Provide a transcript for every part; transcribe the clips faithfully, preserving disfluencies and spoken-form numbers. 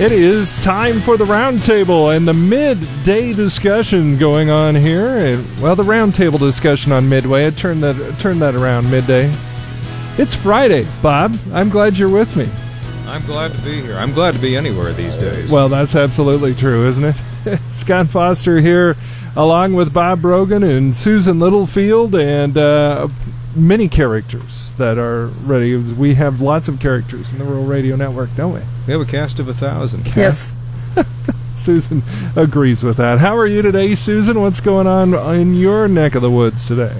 It is time for the roundtable and the midday discussion going on here. And, well, the roundtable discussion on Midway. I turned that turned that around midday. It's Friday, Bob. I'm glad you're with me. I'm glad to be here. I'm glad to be anywhere these days. Well, that's absolutely true, isn't it? Scott Foster here, along with Bob Brogan and Susan Littlefield, and uh, many characters that are ready. We have lots of characters in the Rural Radio Network, don't we? We have a cast of a thousand. Cast. Yes. Susan agrees with that. How are you today, Susan? What's going on in your neck of the woods today?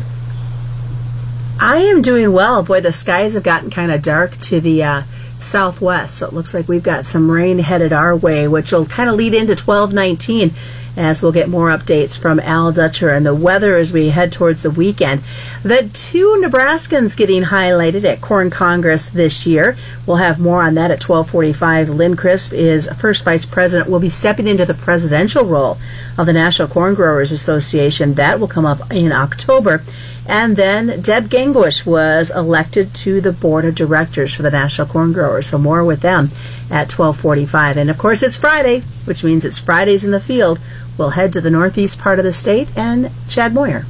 I am doing well. Boy, the skies have gotten kind of dark to the uh, southwest, so it looks like we've got some rain headed our way, which will kind of lead into twelve nineteen, as we'll get more updates from Al Dutcher and the weather as we head towards the weekend. The two Nebraskans getting highlighted at Corn Congress this year. We'll have more on that at twelve forty-five. Lynn Crisp is first vice president, will be stepping into the presidential role of the National Corn Growers Association. That will come up in October. And then Deb Gangwish was elected to the board of directors for the National Corn Growers. So more with them at twelve forty-five. And, of course, it's Friday, which means it's Fridays in the field. We'll head to the northeast part of the state and Chad Moyer.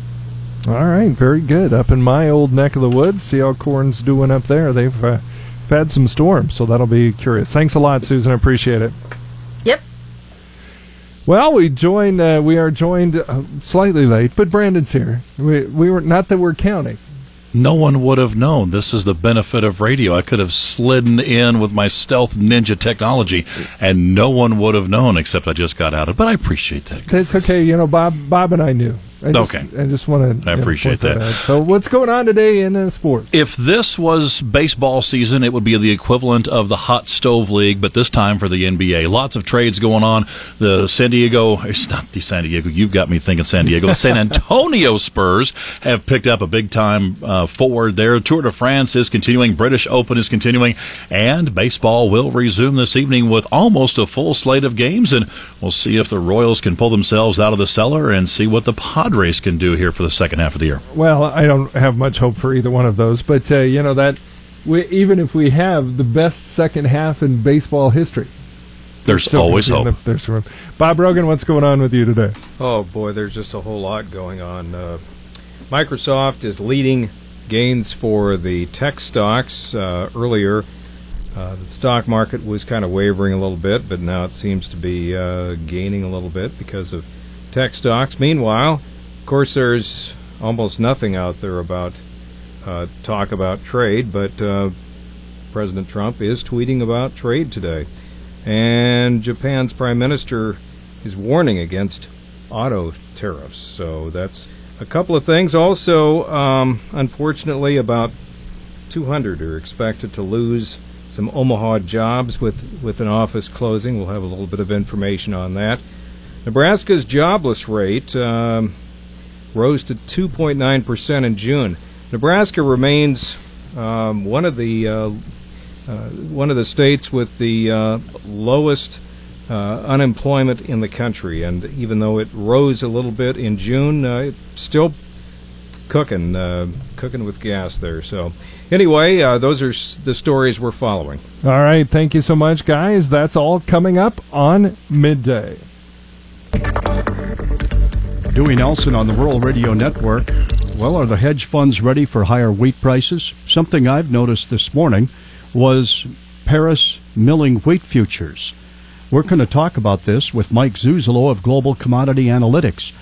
All right, very good. Up in my old neck of the woods, see how corn's doing up there. They've uh, had some storms, so that'll be curious. Thanks a lot, Susan. I appreciate it. Well, we joined. Uh, we are joined uh, slightly late, but Brandon's here. We we were not that we're counting. No one would have known. This is the benefit of radio. I could have slid in with my stealth ninja technology, and no one would have known. Except I just got out of. But I appreciate that. That's okay. You know, Bob, Bob, and I knew. I just, okay. I just want to. I appreciate know, that. that so, what's going on today in uh, sports? If this was baseball season, it would be the equivalent of the Hot Stove League, but this time for the N B A. Lots of trades going on. The San Diego, it's not the San Diego, you've got me thinking San Diego. The San Antonio Spurs have picked up a big time uh, forward there. Tour de France is continuing. British Open is continuing. And baseball will resume this evening with almost a full slate of games. And we'll see if the Royals can pull themselves out of the cellar and see what the pot. Race can do here for the second half of the year. Well, I don't have much hope for either one of those, but uh, you know that we, even if we have the best second half in baseball history, there's always hope. The, there's room. Bob Rogan, what's going on with you today? Oh boy, there's just a whole lot going on. Uh, Microsoft is leading gains for the tech stocks. Uh, earlier, uh, the stock market was kind of wavering a little bit, but now it seems to be uh, gaining a little bit because of tech stocks. Meanwhile, of course, there's almost nothing out there about uh, talk about trade, but uh, President Trump is tweeting about trade today. And Japan's prime minister is warning against auto tariffs. So that's a couple of things. Also, um, unfortunately, about two hundred are expected to lose some Omaha jobs with, with an office closing. We'll have a little bit of information on that. Nebraska's jobless rate Um, rose to two point nine percent in June. Nebraska remains um, one of the uh, uh, one of the states with the uh, lowest uh, unemployment in the country, and even though it rose a little bit in June, uh, it's still cooking, uh, cooking with gas there. So anyway, uh, those are the stories we're following. All right, thank you so much, guys. That's all coming up on Midday. Dewey Nelson on the Rural Radio Network. Well, are the hedge funds ready for higher wheat prices? Something I've noticed this morning was Paris milling wheat futures. We're going to talk about this with Mike Zuzolo of Global Commodity Analytics.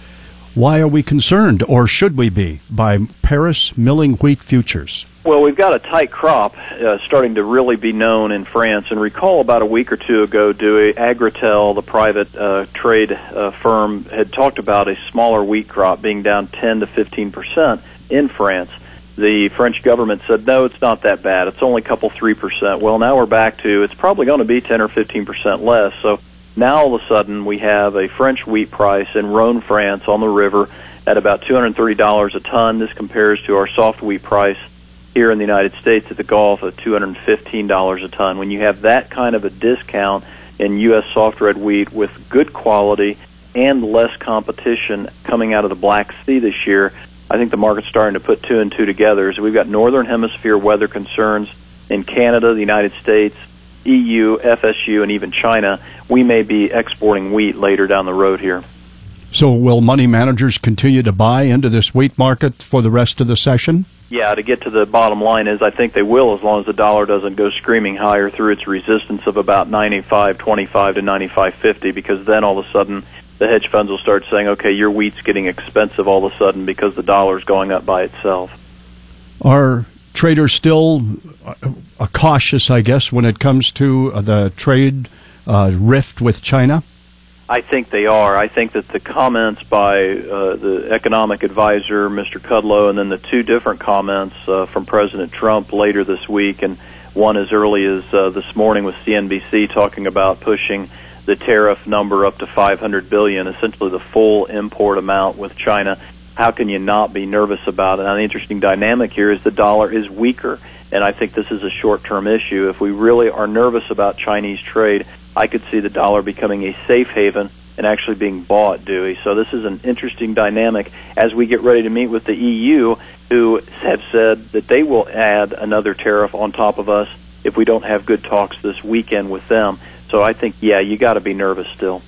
Why are we concerned, or should we be, by Paris milling wheat futures? Well, we've got a tight crop uh, starting to really be known in France. And recall about a week or two ago, Dewey, Agritel, the private uh, trade uh, firm, had talked about a smaller wheat crop being down ten to fifteen percent in France. The French government said, no, it's not that bad. It's only a couple, three percent. Well, now we're back to it's probably going to be ten or fifteen percent less. So now all of a sudden we have a French wheat price in Rhone, France, on the river at about two hundred thirty dollars a ton. This compares to our soft wheat price here in the United States at the Gulf at two hundred fifteen dollars a ton. When you have that kind of a discount in U S soft red wheat with good quality and less competition coming out of the Black Sea this year, I think the market's starting to put two and two together. So we've got northern hemisphere weather concerns in Canada, the United States, E U, F S U, and even China, we may be exporting wheat later down the road here. So will money managers continue to buy into this wheat market for the rest of the session? Yeah, to get to the bottom line is I think they will, as long as the dollar doesn't go screaming higher through its resistance of about ninety-five twenty-five to ninety-five fifty, because then all of a sudden the hedge funds will start saying, okay, your wheat's getting expensive all of a sudden because the dollar's going up by itself. Are traders still cautious, I guess, when it comes to the trade uh, rift with China? I think they are. I think that the comments by uh, the economic advisor, Mister Kudlow, and then the two different comments uh, from President Trump later this week, and one as early as uh, this morning with C N B C talking about pushing the tariff number up to five hundred billion dollars, essentially the full import amount with China. How can you not be nervous about it? Now, the interesting dynamic here is the dollar is weaker, and I think this is a short-term issue. If we really are nervous about Chinese trade, I could see the dollar becoming a safe haven and actually being bought, Dewey. So this is an interesting dynamic as we get ready to meet with the E U, who have said that they will add another tariff on top of us if we don't have good talks this weekend with them. So I think, yeah, you got to be nervous still.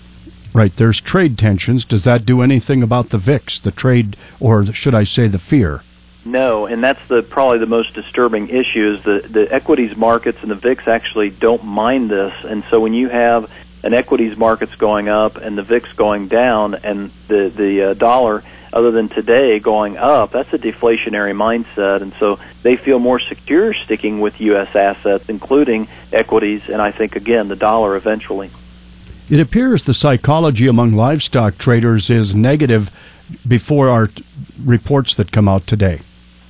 Right. There's trade tensions. Does that do anything about the V I X, the trade, or should I say the fear? No, and that's the probably the most disturbing issue is the, the equities markets and the V I X actually don't mind this. And so when you have an equities market's going up and the V I X going down and the, the uh, dollar, other than today, going up, that's a deflationary mindset. And so they feel more secure sticking with U S assets, including equities, and I think, again, the dollar eventually. It appears the psychology among livestock traders is negative before our t- reports that come out today.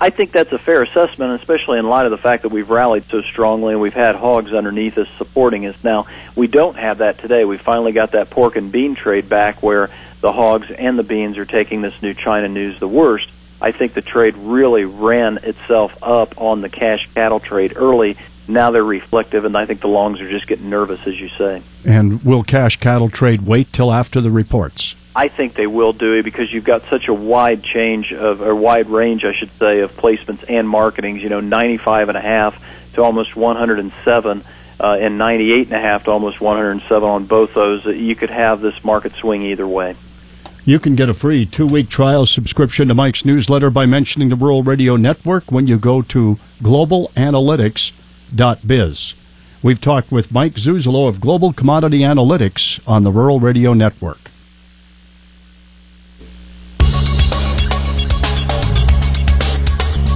I think that's a fair assessment, especially in light of the fact that we've rallied so strongly and we've had hogs underneath us supporting us. Now, we don't have that today. We finally got that pork and bean trade back where the hogs and the beans are taking this new China news the worst. I think the trade really ran itself up on the cash cattle trade early. Now they're reflective, and I think the longs are just getting nervous, as you say. And will cash cattle trade wait till after the reports? I think they will, Dewey, because you've got such a wide change of, or wide range, I should say, of placements and marketings. You know, ninety-five and a half to almost one hundred seven, uh, and ninety-eight and a half to almost one hundred seven on both those. You could have this market swing either way. You can get a free two-week trial subscription to Mike's newsletter by mentioning the Rural Radio Network when you go to global analytics dot biz. We've talked with Mike Zuzolo of Global Commodity Analytics on the Rural Radio Network.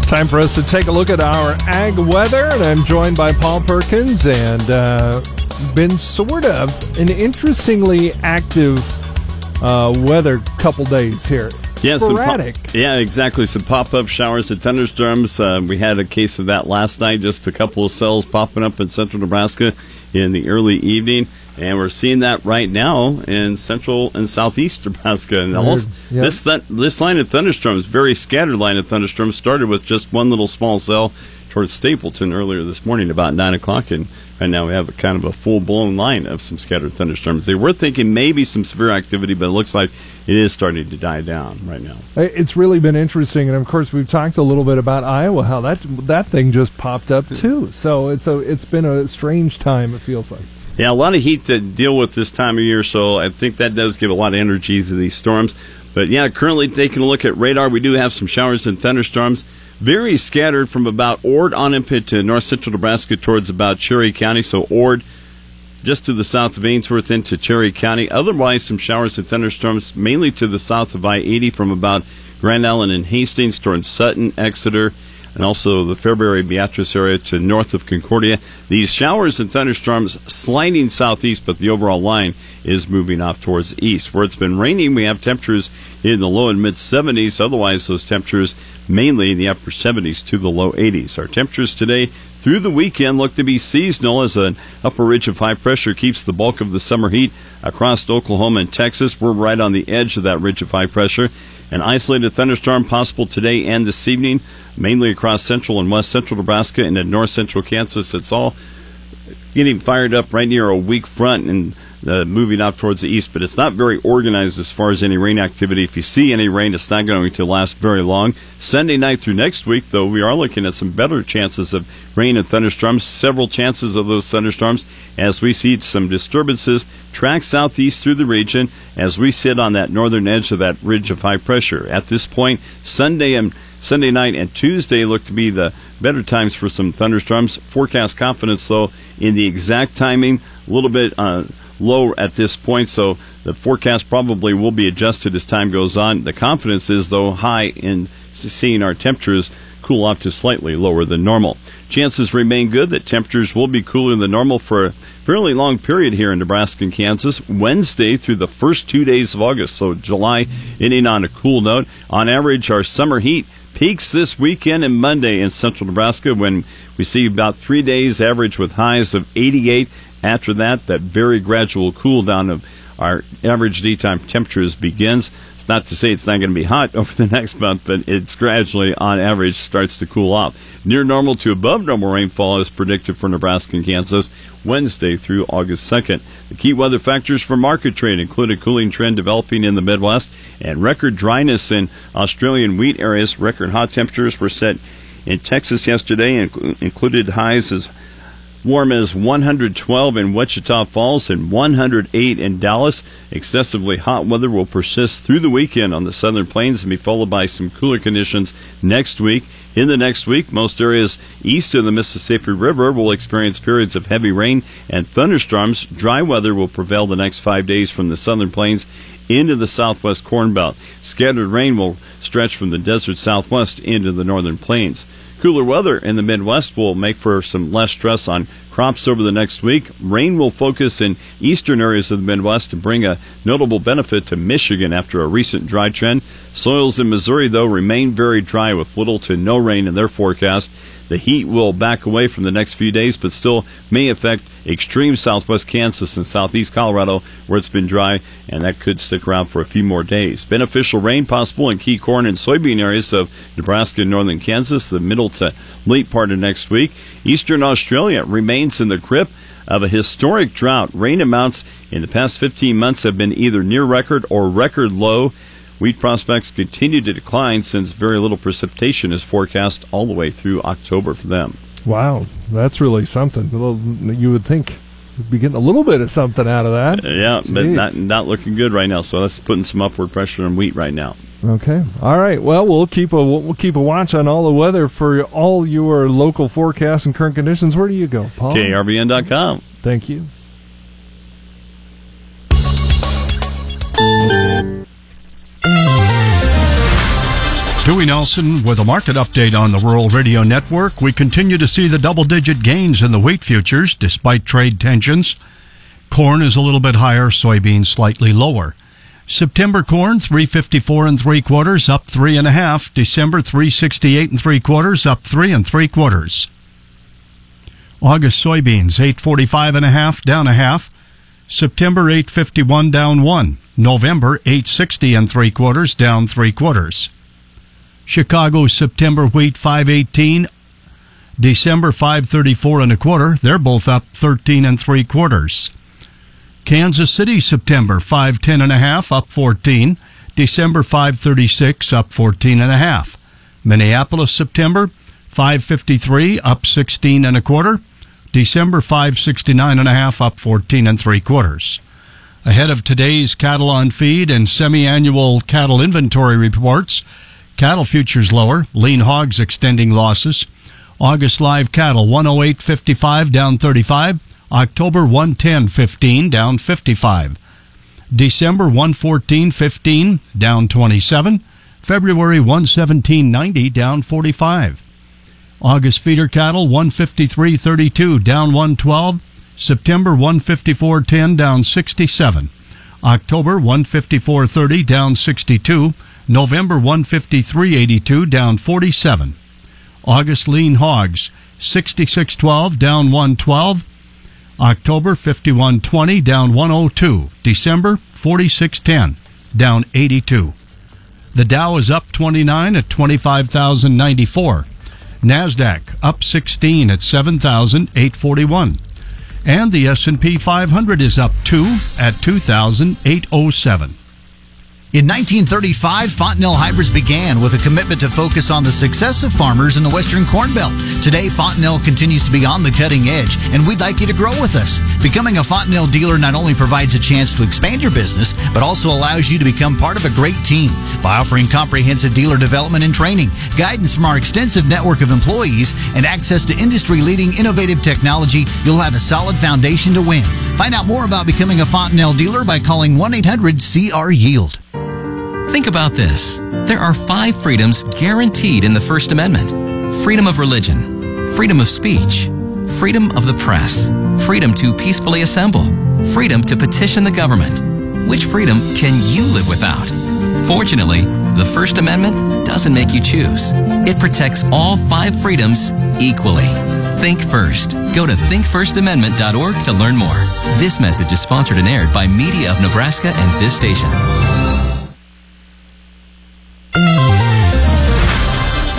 Time for us to take a look at our ag weather, and I'm joined by Paul Perkins, and uh, been sort of an interestingly active uh, weather couple days here. Yeah, sporadic. Some po- yeah, exactly. Some pop-up showers and thunderstorms. Uh, we had a case of that last night, just a couple of cells popping up in central Nebraska in the early evening. And we're seeing that right now in central and southeast Nebraska. And also, yep. this th- this line of thunderstorms, very scattered line of thunderstorms, started with just one little small cell towards Stapleton earlier this morning, about nine o'clock. And right now we have a kind of a full-blown line of some scattered thunderstorms. They were thinking maybe some severe activity, but it looks like it is starting to die down right now. It's really been interesting. And, of course, we've talked a little bit about Iowa, how that that thing just popped up, too. So it's a, it's been a strange time, it feels like. Yeah, a lot of heat to deal with this time of year, so I think that does give a lot of energy to these storms. But, yeah, currently taking a look at radar, we do have some showers and thunderstorms. Very scattered from about Ord on up into north central Nebraska towards about Cherry County. So Ord just to the south of Ainsworth into Cherry County. Otherwise, some showers and thunderstorms mainly to the south of I eighty from about Grand Island and Hastings towards Sutton, Exeter, and also the Fairbury Beatrice area to north of Concordia. These showers and thunderstorms sliding southeast, but the overall line is moving off towards the east. Where it's been raining, we have temperatures in the low and mid-seventies. Otherwise, those temperatures mainly in the upper seventies to the low eighties. Our temperatures today through the weekend look to be seasonal as an upper ridge of high pressure keeps the bulk of the summer heat across Oklahoma and Texas. We're right on the edge of that ridge of high pressure. An isolated thunderstorm possible today and this evening, mainly across central and west central Nebraska and in north central Kansas. It's all getting fired up right near a weak front, and uh, moving off towards the east, but it's not very organized as far as any rain activity. If you see any rain, it's not going to last very long. Sunday night through next week, though, we are looking at some better chances of rain and thunderstorms, several chances of those thunderstorms as we see some disturbances track southeast through the region as we sit on that northern edge of that ridge of high pressure. At this point, Sunday and Sunday night and Tuesday look to be the better times for some thunderstorms. Forecast confidence, though, in the exact timing, a little bit uh, low at this point, so the forecast probably will be adjusted as time goes on. The confidence is, though, high in seeing our temperatures cool off to slightly lower than normal. Chances remain good that temperatures will be cooler than normal for a fairly long period here in Nebraska and Kansas, Wednesday through the first two days of August, so July ending on a cool note. On average, our summer heat peaks this weekend and Monday in central Nebraska when we see about three days average with highs of eighty-eight. After that, that very gradual cool down of our average daytime temperatures begins. It's not to say it's not going to be hot over the next month, but it's gradually, on average, starts to cool off. Near normal to above normal rainfall is predicted for Nebraska and Kansas Wednesday through August second. The key weather factors for market trade include a cooling trend developing in the Midwest and record dryness in Australian wheat areas. Record hot temperatures were set in Texas yesterday and included highs as warm as one hundred twelve in Wichita Falls and one hundred eight in Dallas. Excessively hot weather will persist through the weekend on the southern plains and be followed by some cooler conditions next week. In the next week, most areas east of the Mississippi River will experience periods of heavy rain and thunderstorms. Dry weather will prevail the next five days from the southern plains into the southwest Corn Belt. Scattered rain will stretch from the desert southwest into the northern plains. Cooler weather in the Midwest will make for some less stress on crops over the next week. Rain will focus in eastern areas of the Midwest to bring a notable benefit to Michigan after a recent dry trend. Soils in Missouri, though, remain very dry with little to no rain in their forecast. The heat will back away from the next few days, but still may affect extreme southwest Kansas and southeast Colorado, where it's been dry, and that could stick around for a few more days. Beneficial rain possible in key corn and soybean areas of Nebraska and northern Kansas the middle to late part of next week. Eastern Australia remains in the grip of a historic drought. Rain amounts in the past fifteen months have been either near record or record low. Wheat prospects continue to decline since very little precipitation is forecast all the way through October for them. Wow, that's really something. Well, you would think we'd be getting a little bit of something out of that. Yeah, Jeez. but not not looking good right now. So that's putting some upward pressure on wheat right now. Okay. All right. Well, we'll keep a we'll keep a watch on all the weather for all your local forecasts and current conditions. Where do you go, Paul? K R V N dot com. Thank you. Dewey Nelson with a market update on the Rural Radio Network. We continue to see the double-digit gains in the wheat futures despite trade tensions. Corn is a little bit higher, soybeans slightly lower. September corn three fifty-four and three quarters, up three and a half. December three sixty-eight and three quarters, up three and three quarters. August soybeans eight forty-five and a half, down a half. September eight fifty-one, down one. November eight sixty and three quarters, down three quarters. Chicago September wheat five eighteen, December five thirty-four and a quarter. They're both up thirteen and three quarters. Kansas City September five ten and a half, up fourteen. December five thirty-six, up fourteen and a half. Minneapolis September five fifty-three, up sixteen and a quarter. December five sixty-nine and a half, up fourteen and three quarters. Ahead of today's cattle on feed and semi-annual cattle inventory reports. Cattle futures lower, lean hogs extending losses. August live cattle one oh eight fifty-five, down thirty-five. October one ten fifteen, down fifty-five. December one fourteen fifteen, down twenty-seven. February one seventeen ninety, down forty-five. August feeder cattle one fifty-three thirty-two, down one twelve. September one fifty-four ten, down sixty-seven. October one fifty-four thirty, down sixty-two. November one fifty-three eighty-two, down forty-seven. August lean hogs sixty-six twelve, down one twelve. October fifty-one twenty, down one oh two. December forty-six ten, down eighty-two. The Dow is up twenty-nine at twenty-five thousand ninety-four. NASDAQ up sixteen at seven thousand eight forty-one. and the S and P five hundred is up two at two thousand eight hundred seven. In nineteen thirty-five, Fontenelle Hybrids began with a commitment to focus on the success of farmers in the Western Corn Belt. Today, Fontenelle continues to be on the cutting edge, and we'd like you to grow with us. Becoming a Fontenelle dealer not only provides a chance to expand your business, but also allows you to become part of a great team by offering comprehensive dealer development and training, guidance from our extensive network of employees, and access to industry-leading innovative technology. You'll have a solid foundation to win. Find out more about becoming a Fontenelle dealer by calling one eight hundred C R yield. Think about this. There are five freedoms guaranteed in the First Amendment. Freedom of religion, freedom of speech, freedom of the press, freedom to peacefully assemble, freedom to petition the government. Which freedom can you live without? Fortunately, the First Amendment doesn't make you choose. It protects all five freedoms equally. Think first. Go to think first amendment dot org to learn more. This message is sponsored and aired by Media of Nebraska and this station.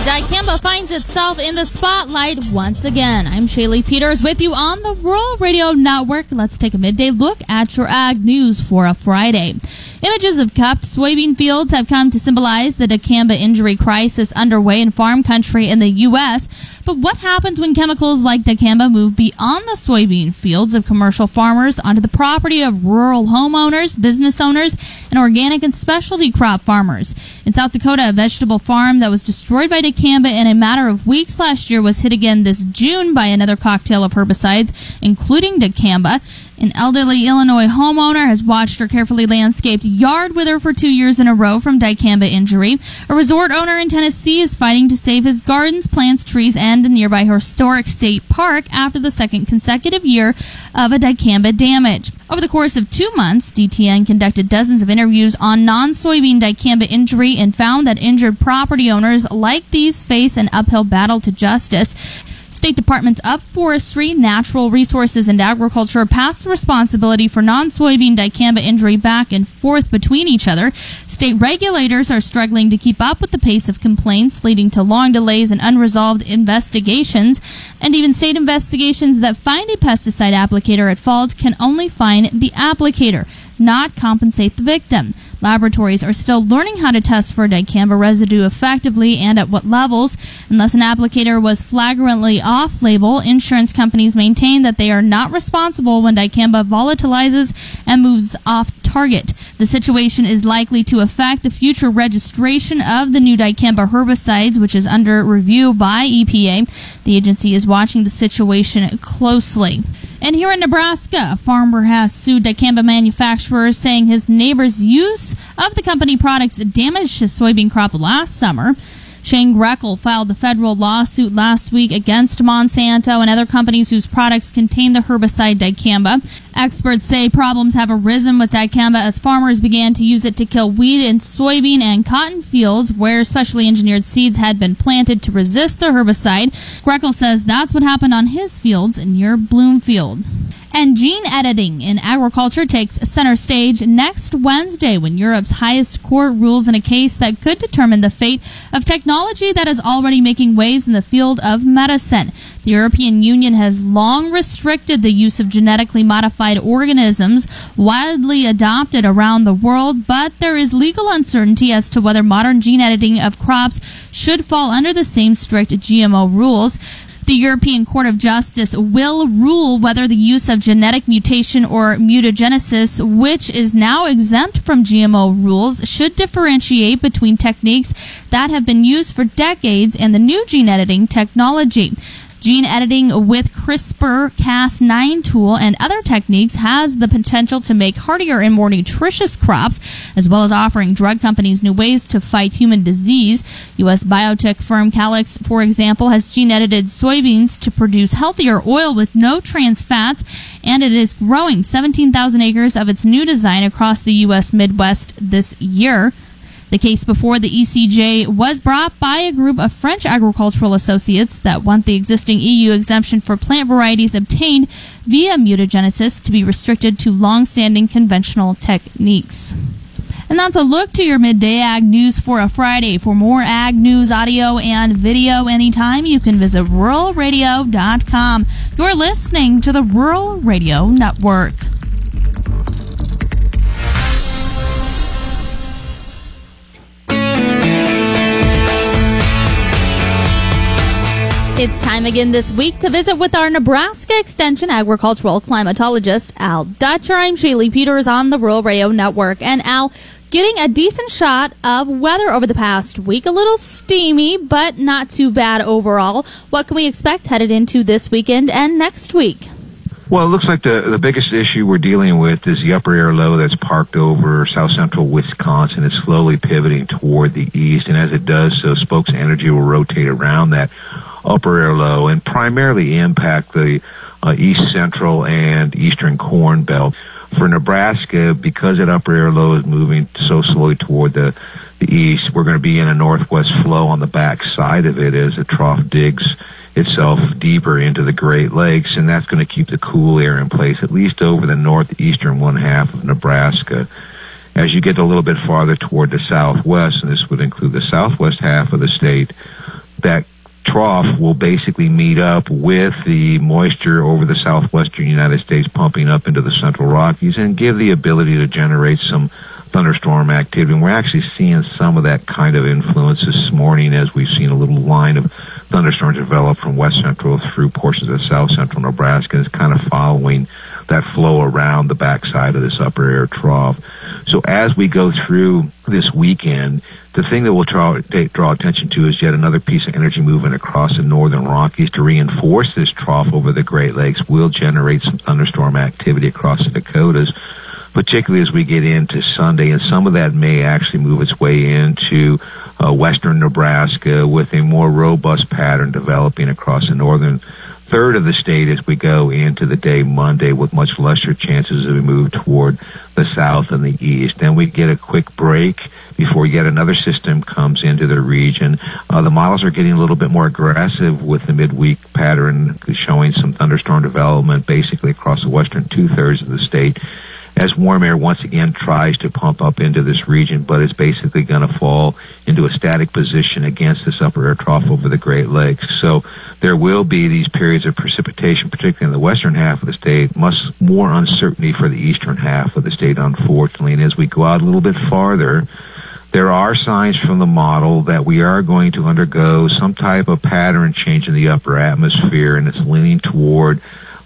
Dicamba finds itself in the spotlight once again. I'm Shaylee Peters with you on the Rural Radio Network. Let's take a midday look at your ag news for a Friday. Images of cupped soybean fields have come to symbolize the dicamba injury crisis underway in farm country in the U S. But what happens when chemicals like dicamba move beyond the soybean fields of commercial farmers onto the property of rural homeowners, business owners, and organic and specialty crop farmers? In South Dakota, a vegetable farm that was destroyed by dicamba in a matter of weeks last year was hit again this June by another cocktail of herbicides, including dicamba. An elderly Illinois homeowner has watched her carefully landscaped yard wither for two years in a row from dicamba injury. A resort owner in Tennessee is fighting to save his gardens, plants, trees, and a nearby historic state park after the second consecutive year of a dicamba damage. Over the course of two months, D T N conducted dozens of interviews on non-soybean dicamba injury and found that injured property owners like these face an uphill battle to justice. State Departments of Forestry, Natural Resources, and Agriculture passed the responsibility for non-soybean dicamba injury back and forth between each other. State regulators are struggling to keep up with the pace of complaints, leading to long delays and unresolved investigations. And even state investigations that find a pesticide applicator at fault can only fine the applicator, not compensate the victim. Laboratories are still learning how to test for dicamba residue effectively and at what levels. Unless an applicator was flagrantly off-label, insurance companies maintain that they are not responsible when dicamba volatilizes and moves off target. The situation is likely to affect the future registration of the new dicamba herbicides, which is under review by E P A. The agency is watching the situation closely. And here in Nebraska, a farmer has sued dicamba manufacturers, saying his neighbor's use of the company products damaged his soybean crop last summer. Shane Grekel filed the federal lawsuit last week against Monsanto and other companies whose products contain the herbicide dicamba. Experts say problems have arisen with dicamba as farmers began to use it to kill weed in soybean and cotton fields where specially engineered seeds had been planted to resist the herbicide. Grekel says that's what happened on his fields near Bloomfield. And gene editing in agriculture takes center stage next Wednesday when Europe's highest court rules in a case that could determine the fate of technology that is already making waves in the field of medicine. The European Union has long restricted the use of genetically modified organisms widely adopted around the world, but there is legal uncertainty as to whether modern gene editing of crops should fall under the same strict G M O rules. The European Court of Justice will rule whether the use of genetic mutation or mutagenesis, which is now exempt from G M O rules, should differentiate between techniques that have been used for decades and the new gene editing technology. Gene editing with CRISPR Cas nine tool and other techniques has the potential to make hardier and more nutritious crops, as well as offering drug companies new ways to fight human disease. U S biotech firm Calix, for example, has gene-edited soybeans to produce healthier oil with no trans fats, and it is growing seventeen thousand acres of its new design across the U S Midwest this year. The case before the E C J was brought by a group of French agricultural associates that want the existing E U exemption for plant varieties obtained via mutagenesis to be restricted to long-standing conventional techniques. And that's a look to your midday ag news for a Friday. For more ag news, audio, and video anytime, you can visit rural radio dot com. You're listening to the Rural Radio Network. It's time again this week to visit with our Nebraska Extension agricultural climatologist, Al Dutcher. I'm Shaylee Peters on the Rural Radio Network. And Al, getting a decent shot of weather over the past week. A little steamy, but not too bad overall. What can we expect headed into this weekend and next week? Well, it looks like the, the biggest issue we're dealing with is the upper air low that's parked over south central Wisconsin. It's slowly pivoting toward the east, and as it does so, Spokes energy will rotate around that upper air low and primarily impact the uh, east central and eastern corn belt. For Nebraska, because that upper air low is moving so slowly toward the, the east, we're going to be in a northwest flow on the back side of it as the trough digs itself deeper into the Great Lakes, and that's going to keep the cool air in place, at least over the northeastern one half of Nebraska. As you get a little bit farther toward the southwest, and this would include the southwest half of the state, that trough will basically meet up with the moisture over the southwestern United States pumping up into the central Rockies and give the ability to generate some thunderstorm activity. And we're actually seeing some of that kind of influence this morning as we've seen a little line of thunderstorms develop from west central through portions of south central Nebraska. It's kind of following that flow around the backside of this upper air trough. So as we go through this weekend, the thing that we'll draw, draw attention to is yet another piece of energy movement across the northern Rockies to reinforce this trough over the Great Lakes. Will generate some thunderstorm activity across the Dakotas, particularly as we get into Sunday, and some of that may actually move its way into uh, western Nebraska with a more robust pattern developing across the northern third of the state as we go into the day Monday, with much lesser chances as we move toward the south and the east. Then we get a quick break before yet another system comes into the region. Uh, the models are getting a little bit more aggressive with the midweek pattern showing some thunderstorm development basically across the western two-thirds of the state, as warm air once again tries to pump up into this region, but it's basically going to fall into a static position against this upper air trough over the Great Lakes. So there will be these periods of precipitation, particularly in the western half of the state, much more uncertainty for the eastern half of the state, unfortunately. And as we go out a little bit farther, there are signs from the model that we are going to undergo some type of pattern change in the upper atmosphere, and it's leaning toward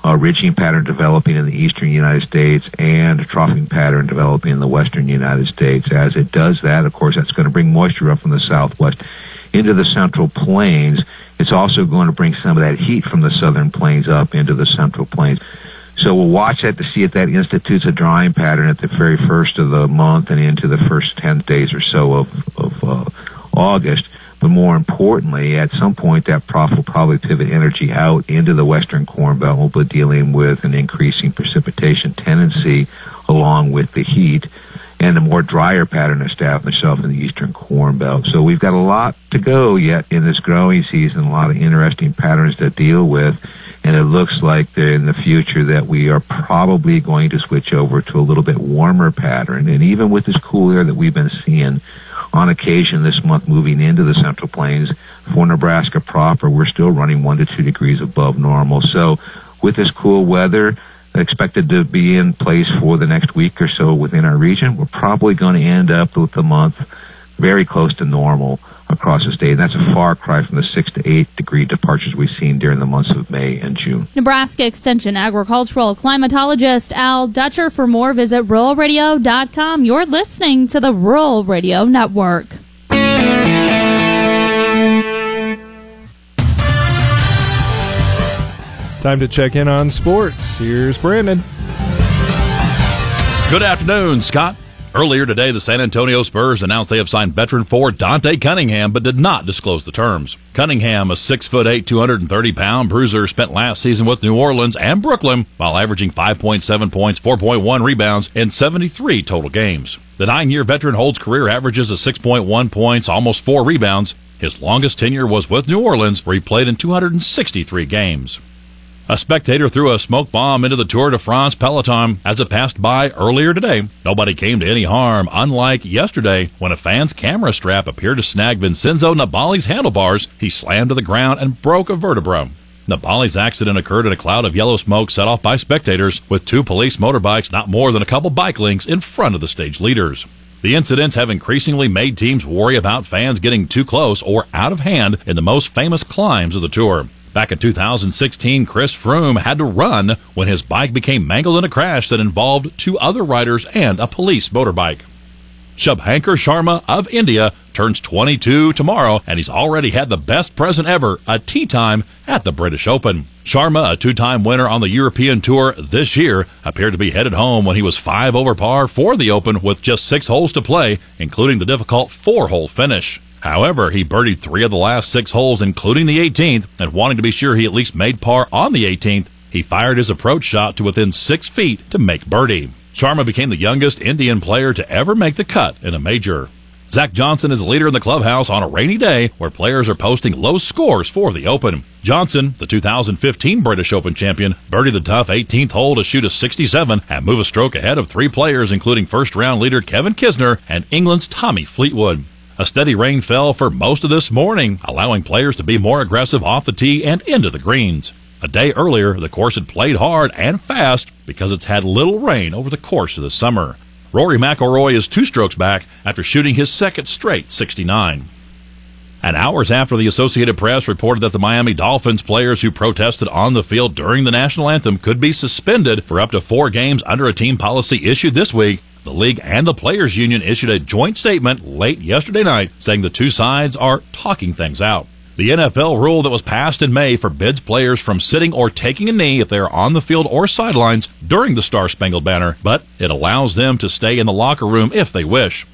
a ridging pattern developing in the eastern United States and a troughing pattern developing in the western United States. As it does that, of course, that's going to bring moisture up from the southwest into the central plains. It's also going to bring some of that heat from the southern plains up into the central plains. So we'll watch that to see if that institutes a drying pattern at the very first of the month and into the first ten days or so of, of uh, August. But more importantly, at some point, that trough will probably pivot energy out into the western corn belt. We'll be dealing with an increasing precipitation tendency along with the heat and a more drier pattern establish itself in the eastern corn belt. So we've got a lot to go yet in this growing season, a lot of interesting patterns to deal with. And it looks like in the future that we are probably going to switch over to a little bit warmer pattern. And even with this cool air that we've been seeing on occasion this month moving into the Central Plains, for Nebraska proper, we're still running one to two degrees above normal. So with this cool weather expected to be in place for the next week or so within our region, we're probably going to end up with the month very close to normal across the state. And that's a far cry from the six to eight degree departures we've seen during the months of May and June. Nebraska Extension agricultural climatologist Al Dutcher. For more, visit rural radio dot com. You're listening to the Rural Radio Network. Time to check in on sports. Here's Brandon. Good afternoon, Scott. Earlier today, the San Antonio Spurs announced they have signed veteran forward Dante Cunningham, but did not disclose the terms. Cunningham, a six foot eight, two hundred thirty pound bruiser, spent last season with New Orleans and Brooklyn while averaging five point seven points, four point one rebounds, and seventy-three total games. The nine-year veteran holds career averages of six point one points, almost four rebounds. His longest tenure was with New Orleans, where he played in two hundred sixty-three games. A spectator threw a smoke bomb into the Tour de France peloton as it passed by earlier today. Nobody came to any harm, unlike yesterday when a fan's camera strap appeared to snag Vincenzo Nibali's handlebars. He slammed to the ground and broke a vertebra. Nibali's accident occurred in a cloud of yellow smoke set off by spectators, with two police motorbikes not more than a couple bike lengths in front of the stage leaders. The incidents have increasingly made teams worry about fans getting too close or out of hand in the most famous climbs of the Tour. Back in two thousand sixteen, Chris Froome had to run when his bike became mangled in a crash that involved two other riders and a police motorbike. Shubhankar Sharma of India turns twenty-two tomorrow, and he's already had the best present ever, a tea time at the British Open. Sharma, a two-time winner on the European Tour this year, appeared to be headed home when he was five over par for the Open with just six holes to play, including the difficult four-hole finish. However, he birdied three of the last six holes, including the eighteenth, and wanting to be sure he at least made par on the eighteenth, he fired his approach shot to within six feet to make birdie. Sharma became the youngest Indian player to ever make the cut in a major. Zach Johnson is a leader in the clubhouse on a rainy day where players are posting low scores for the Open. Johnson, the two thousand fifteen British Open champion, birdied the tough eighteenth hole to shoot a sixty-seven and move a stroke ahead of three players, including first-round leader Kevin Kisner and England's Tommy Fleetwood. A steady rain fell for most of this morning, allowing players to be more aggressive off the tee and into the greens. A day earlier, the course had played hard and fast because it's had little rain over the course of the summer. Rory McIlroy is two strokes back after shooting his second straight sixty-nine. And hours after the Associated Press reported that the Miami Dolphins players who protested on the field during the national anthem could be suspended for up to four games under a team policy issued this week, the league and the players' union issued a joint statement late yesterday night saying the two sides are talking things out. The N F L rule that was passed in May forbids players from sitting or taking a knee if they are on the field or sidelines during the Star-Spangled Banner, but it allows them to stay in the locker room if they wish.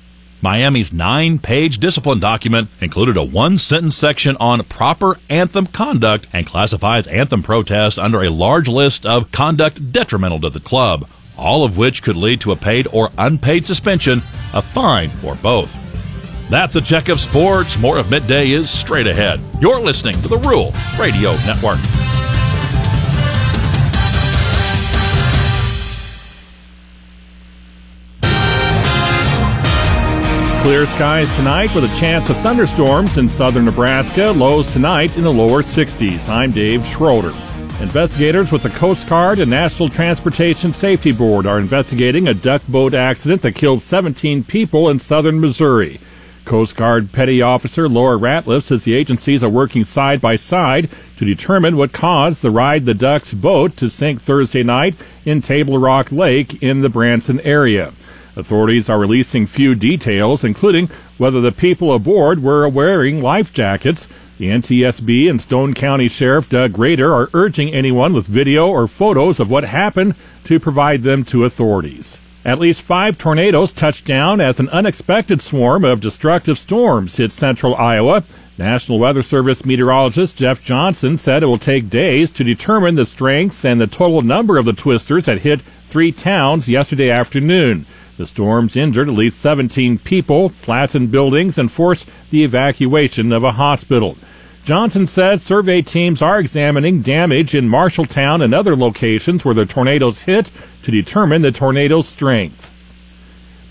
Miami's nine-page discipline document included a one-sentence section on proper anthem conduct and classifies anthem protests under a large list of conduct detrimental to the club, all of which could lead to a paid or unpaid suspension, a fine, or both. That's a check of sports. More of Midday is straight ahead. You're listening to the Rural Radio Network. Clear skies tonight with a chance of thunderstorms in southern Nebraska. Lows tonight in the lower sixties. I'm Dave Schroeder. Investigators with the Coast Guard and National Transportation Safety Board are investigating a duck boat accident that killed seventeen people in southern Missouri. Coast Guard Petty Officer Laura Ratliff says the agencies are working side by side to determine what caused the Ride the Ducks boat to sink Thursday night in Table Rock Lake in the Branson area. Authorities are releasing few details, including whether the people aboard were wearing life jackets. The N T S B and Stone County Sheriff Doug Rader are urging anyone with video or photos of what happened to provide them to authorities. At least five tornadoes touched down as an unexpected swarm of destructive storms hit central Iowa. National Weather Service meteorologist Jeff Johnson said it will take days to determine the strength and the total number of the twisters that hit three towns yesterday afternoon. The storms injured at least seventeen people, flattened buildings, and forced the evacuation of a hospital. Johnson said survey teams are examining damage in Marshalltown and other locations where the tornadoes hit to determine the tornado's strength.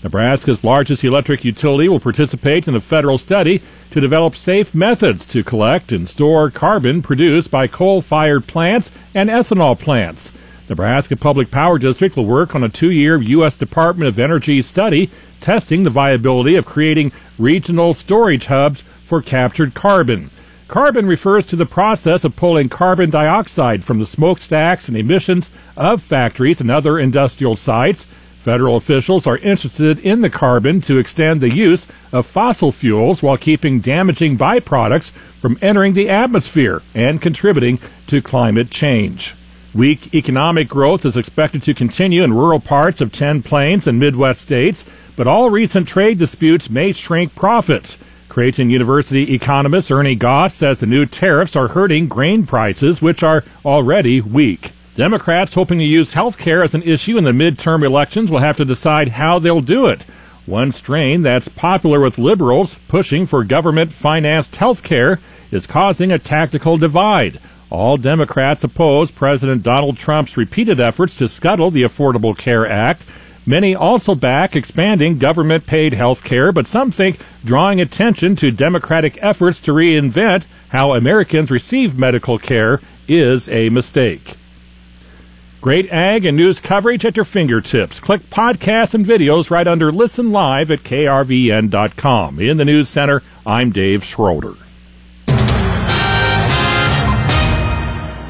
Nebraska's largest electric utility will participate in a federal study to develop safe methods to collect and store carbon produced by coal-fired plants and ethanol plants. Nebraska Public Power District will work on a two-year U S Department of Energy study testing the viability of creating regional storage hubs for captured carbon. Carbon refers to the process of pulling carbon dioxide from the smokestacks and emissions of factories and other industrial sites. Federal officials are interested in the carbon to extend the use of fossil fuels while keeping damaging byproducts from entering the atmosphere and contributing to climate change. Weak economic growth is expected to continue in rural parts of ten Plains and Midwest states, but all recent trade disputes may shrink profits. Creighton University economist Ernie Goss says the new tariffs are hurting grain prices, which are already weak. Democrats hoping to use health care as an issue in the midterm elections will have to decide how they'll do it. One strain that's popular with liberals pushing for government-financed health care is causing a tactical divide. All Democrats oppose President Donald Trump's repeated efforts to scuttle the Affordable Care Act. Many also back expanding government-paid health care, but some think drawing attention to Democratic efforts to reinvent how Americans receive medical care is a mistake. Great ag and news coverage at your fingertips. Click podcasts and videos right under Listen Live at K R V N dot com. In the News Center, I'm Dave Schroeder.